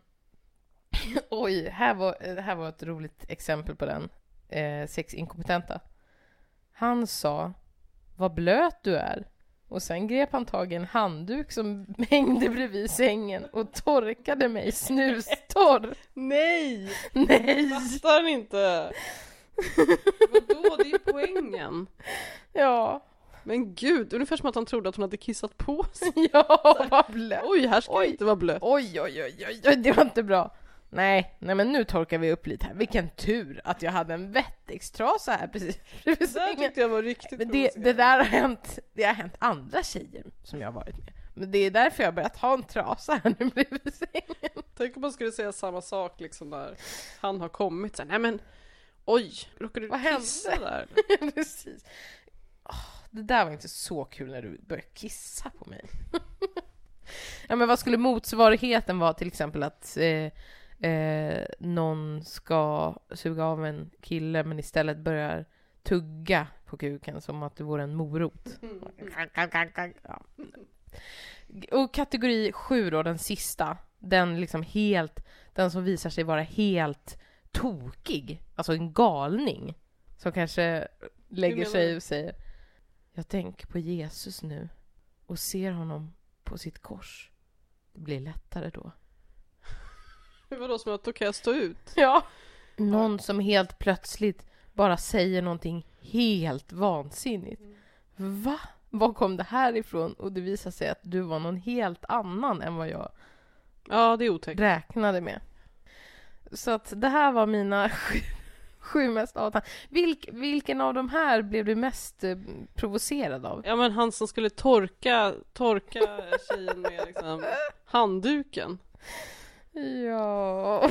Oj, här var, här var ett roligt exempel på den eh, sexinkompetenta. Han sa: vad blöt du är. Och sen grep han tag i en handduk som hängde bredvid sängen och torkade mig snustorr. Nej! Nej! Fattar inte! Vadå, det är poängen. Ja. Men gud, ungefär som att han trodde att hon hade kissat på sig. Ja, vad blött. Oj, här ska oj. Det inte vara blött. Oj, oj, oj, oj, oj, det var inte bra. Nej, nej, men nu torkar vi upp lite här. Vilken tur att jag hade en vettextrasa här precis. Det där tyckte jag var riktigt men det, det där har hänt, det har hänt andra tjejer som jag har varit med. Men det är därför jag börjat ha en trasa här nu bredvid sängen. Tänk om man skulle säga samma sak liksom där han har kommit. Så, nej men, oj, råkade du vad kissa hände? Där? Precis. Oh, det där var inte så kul när du började kissa på mig. Ja, men vad skulle motsvarigheten vara till exempel att... Eh, Eh, någon ska suga av en kille men istället börjar tugga på kuken som att det vore en morot. Mm. Ja. Och kategori sju då, den sista, den liksom helt, den som visar sig vara helt tokig, alltså en galning som kanske lägger sig och säger: jag tänker på Jesus nu och ser honom på sitt kors, det blir lättare då. Det var då som att då kan jag stå ut. Ja. Någon som helt plötsligt bara säger någonting helt vansinnigt. Va? Var kom det här ifrån? Och det visar sig att du var någon helt annan än vad jag ja, det är otäckt. Räknade med. Så att det här var mina sju, sju mest avtan. Vilk, vilken av de här blev du mest eh, provocerad av? Ja, men han som skulle torka, torka tjejen med liksom, handduken. Ja.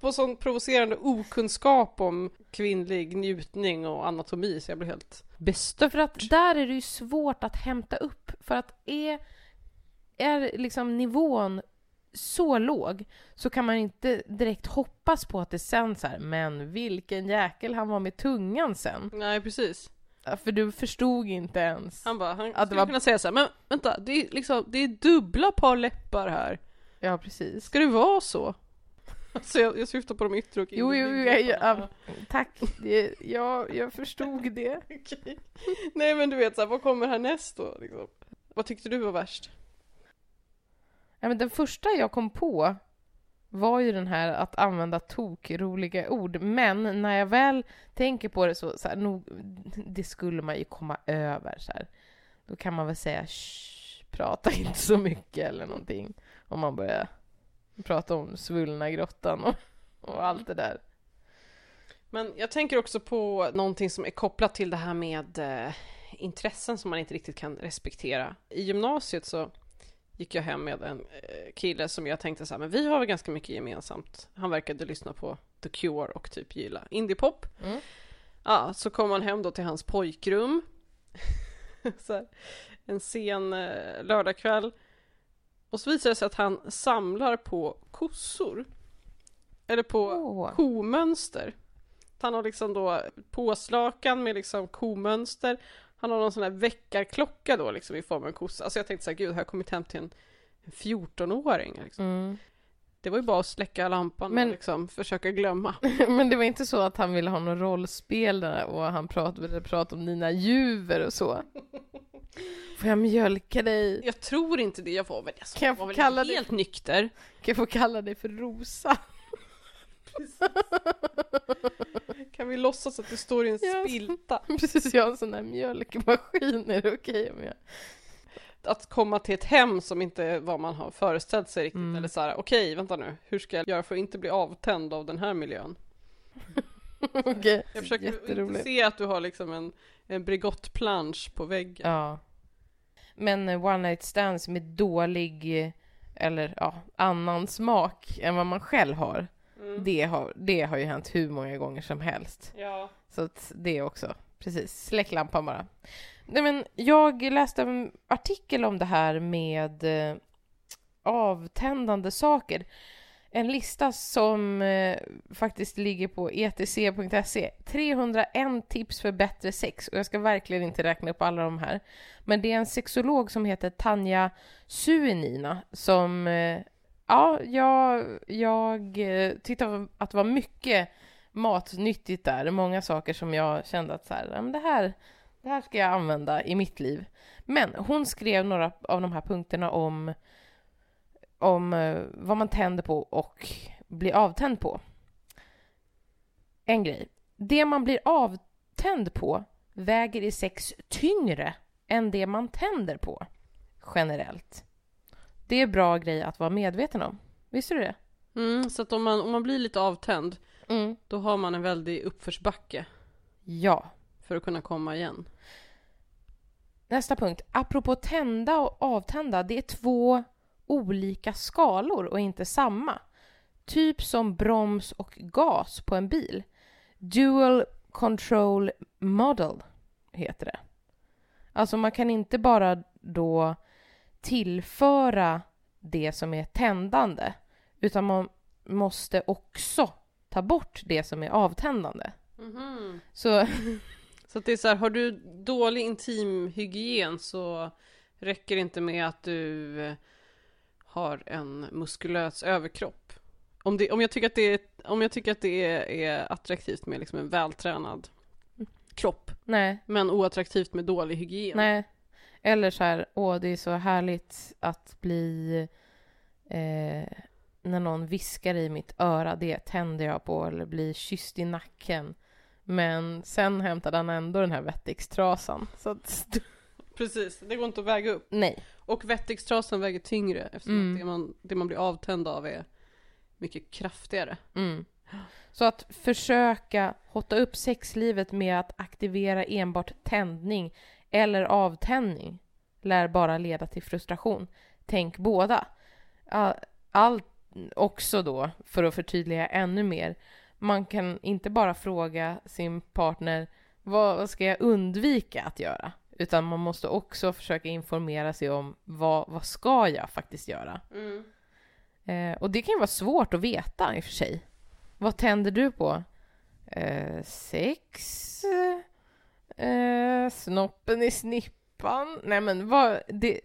På sån provocerande okunskap om kvinnlig njutning och anatomi, så jag blir helt bestört. För att där är det ju svårt att hämta upp, för att är, är liksom nivån så låg så kan man inte direkt hoppas på att det sen så här, men vilken jäkel han var med tungan sen. Nej, precis. För du förstod inte ens. Han bara, han skulle var... kunna säga så här, men vänta, det är liksom, det är dubbla par läppar här. Ja, precis. Ska det vara så? Alltså, jag, jag syftar på de yttre och jo, jo, jag, jag, tack. Det, jag, jag förstod det. Okay. Nej, men du vet, så här, vad kommer härnäst då? Liksom? Vad tyckte du var värst? Ja, men den första jag kom på var ju den här att använda tokroliga ord. Men när jag väl tänker på det så, så här, nog, det skulle man ju komma över. Så här. Då kan man väl säga, prata inte så mycket eller någonting. Om man börjar prata om svullna grottan och, och allt det där. Men jag tänker också på någonting som är kopplat till det här med eh, intressen som man inte riktigt kan respektera. I gymnasiet så gick jag hem med en eh, kille som jag tänkte så här, men vi har väl ganska mycket gemensamt. Han verkade lyssna på The Cure och typ gilla indiepop. Mm. Ja, så kom man hem då till hans pojkrum. Så här, en sen eh, lördagkväll. Och så visar det sig att han samlar på kossor. Eller på oh. komönster. Han har liksom då påslakan med liksom komönster. Han har någon sån här väckarklocka då liksom i form av en kossa. Alltså jag tänkte så här, gud, här har kommit hem till en, en fjorton-åring. Liksom. Mm. Det var ju bara att släcka lampan men, och liksom försöka glömma. Men det var inte så att han ville ha någon rollspel där och han pratade, pratade om dina djuver och så. Får jag mjölka dig? Jag tror inte det jag får. Men jag kan jag få var kalla helt dig, nykter. Kan jag få kalla dig för Rosa? Kan vi låtsas att du står i en jag spilta? Precis, jag har en sån där mjölkmaskin. Är det okej om jag... Att komma till ett hem som inte är vad man har föreställt sig riktigt. Mm. Eller så här, okej, okay, vänta nu. Hur ska jag göra för att inte bli avtänd av den här miljön? Okay. Jag försöker inte se att du har liksom en, en brigottplansch på väggen. Ja. Men one night stands med dålig eller ja, annan smak än vad man själv har. Mm. Det har, det har ju hänt hur många gånger som helst. Ja. Så att det också. Precis, släck lampan bara. Nej, men jag läste en artikel om det här med avtändande saker. En lista som eh, faktiskt ligger på e t c punkt se. trehundraett tips för bättre sex. Och jag ska verkligen inte räkna upp alla de här. Men det är en sexolog som heter Tanja Suenina. Som, eh, ja, jag, jag tyckte att det var mycket matnyttigt där. Många saker som jag kände att så här, ja, men det här, det här ska jag använda i mitt liv. Men hon skrev några av de här punkterna om... om vad man tänder på och blir avtänd på. En grej. Det man blir avtänd på väger i sex tyngre än det man tänder på generellt. Det är en bra grej att vara medveten om. Visste du det? Mm, så att om man, om man blir lite avtänd, mm. då har man en väldig uppförsbacke. Ja. För att kunna komma igen. Nästa punkt. Apropå tända och avtända, det är två olika skalor och inte samma. Typ som broms och gas på en bil. Dual control model heter det. Alltså man kan inte bara då tillföra det som är tändande, utan man måste också ta bort det som är avtändande. Mm-hmm. Så... så det är så här, har du dålig intimhygien så räcker det inte med att du har en muskulös överkropp. Om, det, om jag tycker att det, är, om jag tycker att det är, är attraktivt med liksom en vältränad kropp. Nej. Men oattraktivt med dålig hygien. Nej. Eller så här, åh det är så härligt att bli... Eh, när någon viskar i mitt öra, det tänder jag på, eller blir kysst i nacken. Men sen hämtade han ändå den här vettigstrasan. Så att... precis, det går inte att väga upp. Nej. Och vettigstrasan väger tyngre eftersom mm. det, man, det man blir avtänd av är mycket kraftigare. Mm. Så att försöka hotta upp sexlivet med att aktivera enbart tändning eller avtändning lär bara leda till frustration. Tänk båda. Allt också då, för att förtydliga ännu mer. Man kan inte bara fråga sin partner, vad ska jag undvika att göra? Utan man måste också försöka informera sig om vad, vad ska jag faktiskt göra? Mm. Eh, och det kan ju vara svårt att veta i och för sig. Vad tänder du på? Eh, sex? Eh, snoppen i snippan? Nej men vad... det...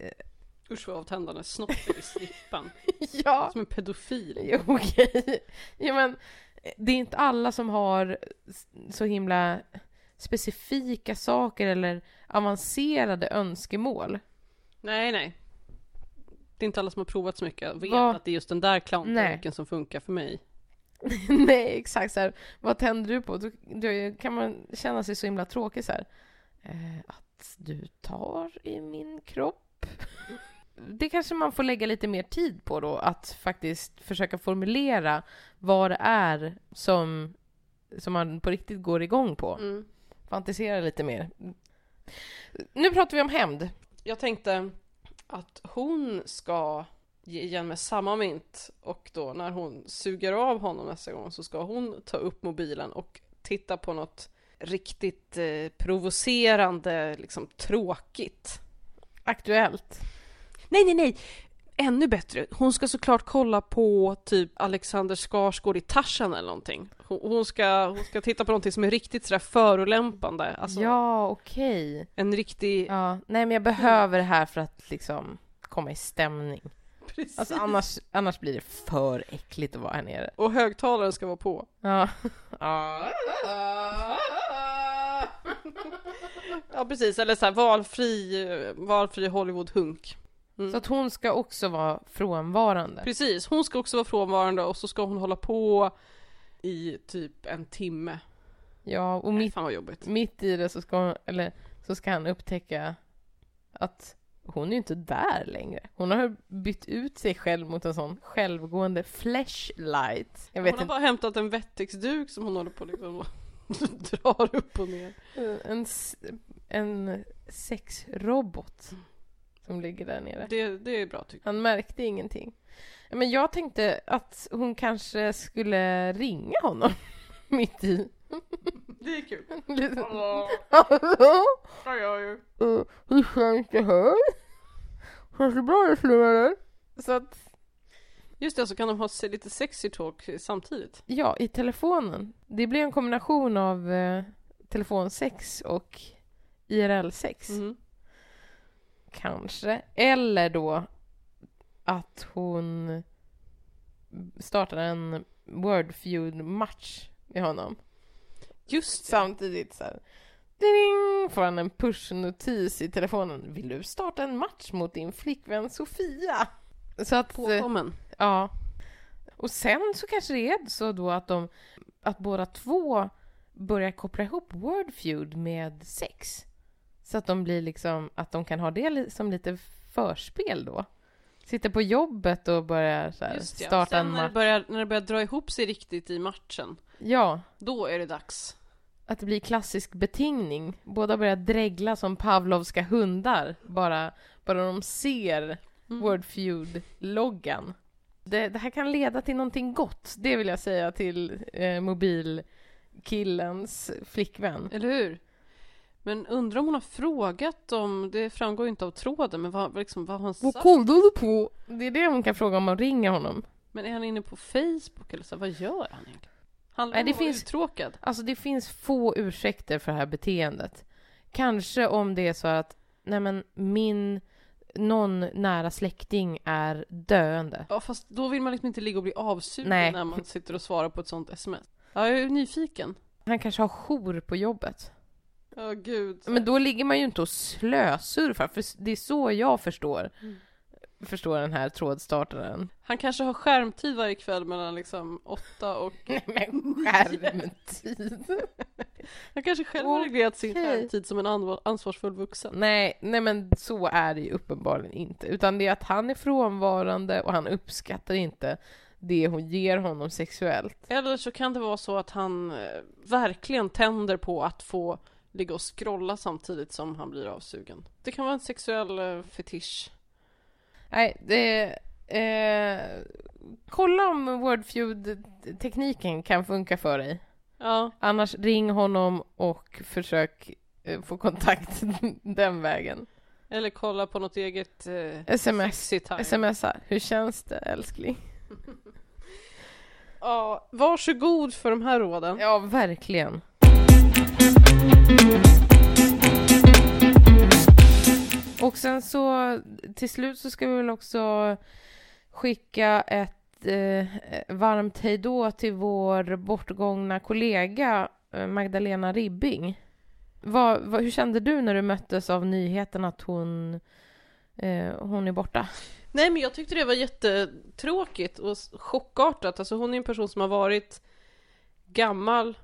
usch vad avtändande, snoppen i snippan. Ja. Som en pedofil. Jo, okej. Ja, men det är inte alla som har så himla specifika saker eller avancerade önskemål. Nej, nej. Det är inte alla som har provat så mycket och vet Va? att det är just den där clowntriken som funkar för mig. Nej, exakt. Så här. Vad tänder du på? Då, då kan man känna sig så himla tråkig så här. Eh, att du tar i min kropp. Det kanske man får lägga lite mer tid på då, att faktiskt försöka formulera vad det är som, som man på riktigt går igång på. Mm. Fantisera lite mer. Nu pratar vi om hämnd. Jag tänkte att hon ska ge igen med samma mynt, och då när hon suger av honom nästa gång så ska hon ta upp mobilen och titta på något riktigt eh, provocerande, liksom tråkigt. Aktuellt. Nej, nej, nej. Ännu bättre. Hon ska såklart kolla på typ Alexander Skarsgård i Tarzan eller någonting. Hon, hon, ska, hon ska titta på någonting som är riktigt sådär förolämpande. Alltså, ja, okej. Okay. En riktig... ja. Nej, men jag behöver det här för att liksom komma i stämning. Precis. Alltså, annars, annars blir det för äckligt att vara här nere. Och högtalaren ska vara på. Ja. Ja, precis. Eller så här, valfri, valfri Hollywood-hunk. Mm. Så att hon ska också vara frånvarande. Precis, hon ska också vara frånvarande, och så ska hon hålla på i typ en timme. Ja, och mitt, mitt i det så ska, hon, eller, så ska han upptäcka att hon är inte där längre. Hon har bytt ut sig själv mot en sån självgående flashlight. Jag vet hon har inte. Bara hämtat en vettigsduk som hon håller på liksom och drar upp och ner. En, en sexrobot. Som ligger där nere. Det, det är bra tycker jag. Han märkte ingenting. Men jag tänkte att hon kanske skulle ringa honom mitt i. Det är kul. Hallå. Hallå. Vad gör du? Hur känns det här? Känns det bra just nu eller? Så att... just det, så kan de ha lite sexy talk samtidigt. Ja, i telefonen. Det blir en kombination av eh, telefonsex och I R L sex. Mm. Kanske. Eller då att hon startar en Wordfeud-match med honom. Just det. Samtidigt så här, ding, får han en push-notis i telefonen. Vill du starta en match mot din flickvän Sofia? Så att, påkommen. Ja. Och sen så kanske det är så då att de att båda två börjar koppla ihop word feud med sex. Så att de blir liksom, att de kan ha det som lite förspel då. Sitter på jobbet och börjar så här, just ja, starta sen en match. När det, börjar, när det börjar dra ihop sig riktigt i matchen. Ja. Då är det dags. Att det blir klassisk betingning. Båda börjar dregla som pavlovska hundar. Bara, bara de ser mm. word feud-loggan. Det, det här kan leda till någonting gott. Det vill jag säga till eh, mobilkillens flickvän. Eller hur? Men undrar om hon har frågat om... Det framgår inte av tråden, men vad, liksom, vad har hon sagt? Vad kollade du på? Det är det hon kan fråga om, att ringa honom. Men är han inne på Facebook eller så? Vad gör han egentligen? Han Nej, det finns tråkad. Alltså det finns få ursäkter för det här beteendet. Kanske om det är så att... Nej men, min... någon nära släkting är döende. Ja, fast då vill man liksom inte ligga och bli avsugen när man sitter och svarar på ett sånt sms. Ja, jag är nyfiken. Han kanske har jour på jobbet. Ja, oh, gud. Men då ligger man ju inte och slösurfar, för det är så jag förstår. Mm. Förstår den här trådstartaren. Han kanske har skärmtid varje kväll mellan liksom åtta och... Nej, men skärmtid. Han kanske själv har reglerat sin skärmtid som en ansvarsfull vuxen. Nej, nej, men så är det ju uppenbarligen inte. Utan det är att han är frånvarande och han uppskattar inte det hon ger honom sexuellt. Eller så kan det vara så att han verkligen tänder på att få ligga och scrolla samtidigt som han blir avsugen. Det kan vara en sexuell fetisch. Nej, det, eh, kolla om wordfeud-tekniken kan funka för dig. Ja. Annars ring honom och försök eh, få kontakt den vägen. Eller kolla på något eget eh, sms. smsar. Hur känns det, älskling? Ja, varsågod för de här råden. Ja, verkligen. Och sen så till slut så ska vi väl också skicka ett eh, varmt hejdå till vår bortgångna kollega Magdalena Ribbing. Vad, vad, hur kände du när du möttes av nyheten att hon, eh, hon är borta? Nej, men jag tyckte det var jättetråkigt och chockartat. Alltså, hon är en person som har varit gammal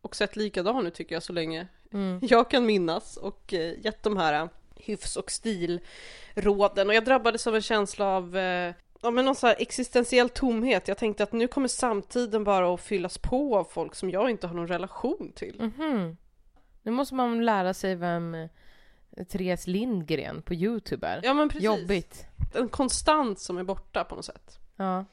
och sett likadan nu tycker jag så länge mm. jag kan minnas och eh, gett de här hyfs- och stilråden. Och jag drabbades av en känsla av eh, ja, men någon så här existentiell tomhet. Jag tänkte att nu kommer samtiden bara att fyllas på av folk som jag inte har någon relation till. Mm-hmm. Nu måste man lära sig vem Therese Lindgren på YouTube är. Ja, men precis. Jobbigt. En konstant som är borta på något sätt. Ja.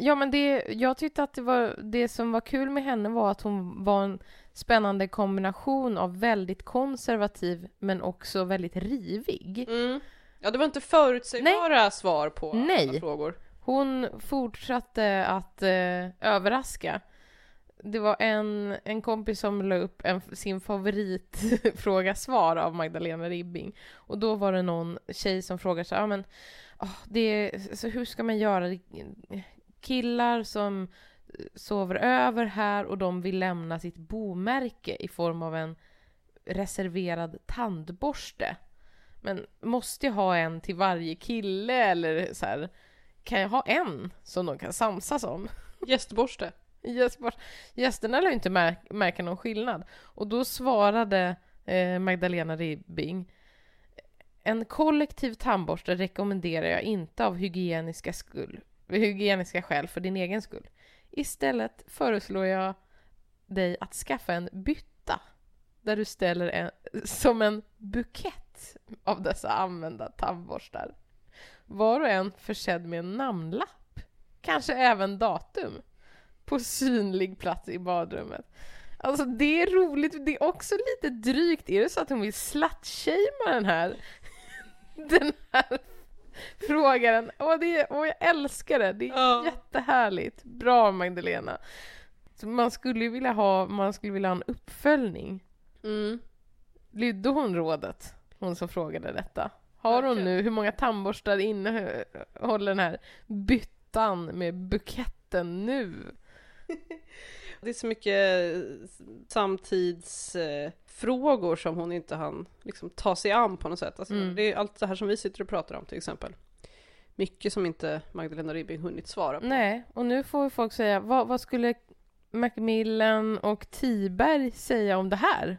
Ja, men det, jag tyckte att det, var, det som var kul med henne var att hon var en spännande kombination av väldigt konservativ men också väldigt rivig. Mm. Ja, det var inte förutsägbara Nej. svar på Nej. alla frågor. Hon fortsatte att eh, överraska. Det var en, en kompis som la upp en, sin favoritfrågasvar av Magdalena Ribbing. Och då var det någon tjej som frågade så här, ah, men, ah, det, så hur ska man göra... Killar som sover över här och de vill lämna sitt bomärke i form av en reserverad tandborste. Men måste jag ha en till varje kille eller så här, kan jag ha en som de kan samsas om? Gästborste. Gästborste. Gästerna lär inte mär- märka någon skillnad. Och då svarade eh, Magdalena Ribbing: en kollektiv tandborste rekommenderar jag inte av hygieniska skull. hygieniska skäl för din egen skull. Istället föreslår jag dig att skaffa en bytta där du ställer en, som en bukett av dessa använda tandborstar. Var och en försedd med en namnlapp, kanske även datum, på synlig plats i badrummet. Alltså det är roligt, det är också lite drygt. Är det så att hon vill slut-shama den här den här frågaren. Åh, det är, åh, jag älskar det. Det är ja. jättehärligt. Bra, Magdalena. Så man skulle ju vilja ha, man skulle vilja ha en uppföljning. Mm. Lydde hon rådet? Hon som frågade detta. Har hon nu, hur många tandborstar innehåller den här byttan med buketten nu? Det är så mycket samtidsfrågor som hon inte hann liksom ta sig an på något sätt. Alltså, mm. Det är allt det här som vi sitter och pratar om till exempel. Mycket som inte Magdalena Ribbing hunnit svara på. Nej, och nu får folk säga vad, vad skulle McMillan och Tibberg säga om det här?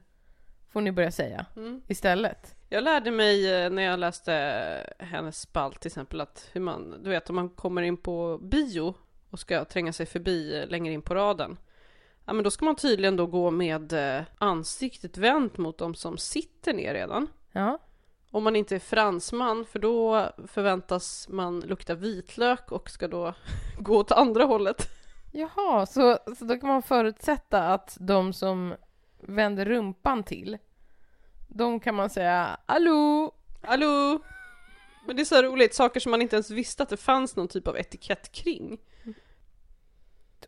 Får ni börja säga mm. istället. Jag lärde mig när jag läste hennes spalt till exempel att hur man, du vet, om man kommer in på bio och ska tränga sig förbi längre in på raden. Ja, men då ska man tydligen då gå med ansiktet vänt mot de som sitter ner redan. Ja. Om man inte är fransman, för då förväntas man lukta vitlök och ska då gå åt andra hållet. Jaha, så, så då kan man förutsätta att de som vänder rumpan till, de kan man säga, hallå, hallå. Men det är så roligt, saker som man inte ens visste att det fanns någon typ av etikett kring.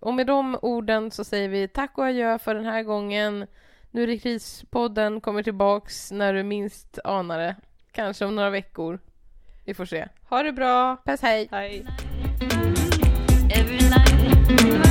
Och med de orden så säger vi tack och adjö för den här gången. Nu är det krispodden, kommer tillbaks när du minst anar det. Kanske om några veckor. Vi får se. Ha det bra. Pass, hej. Hej.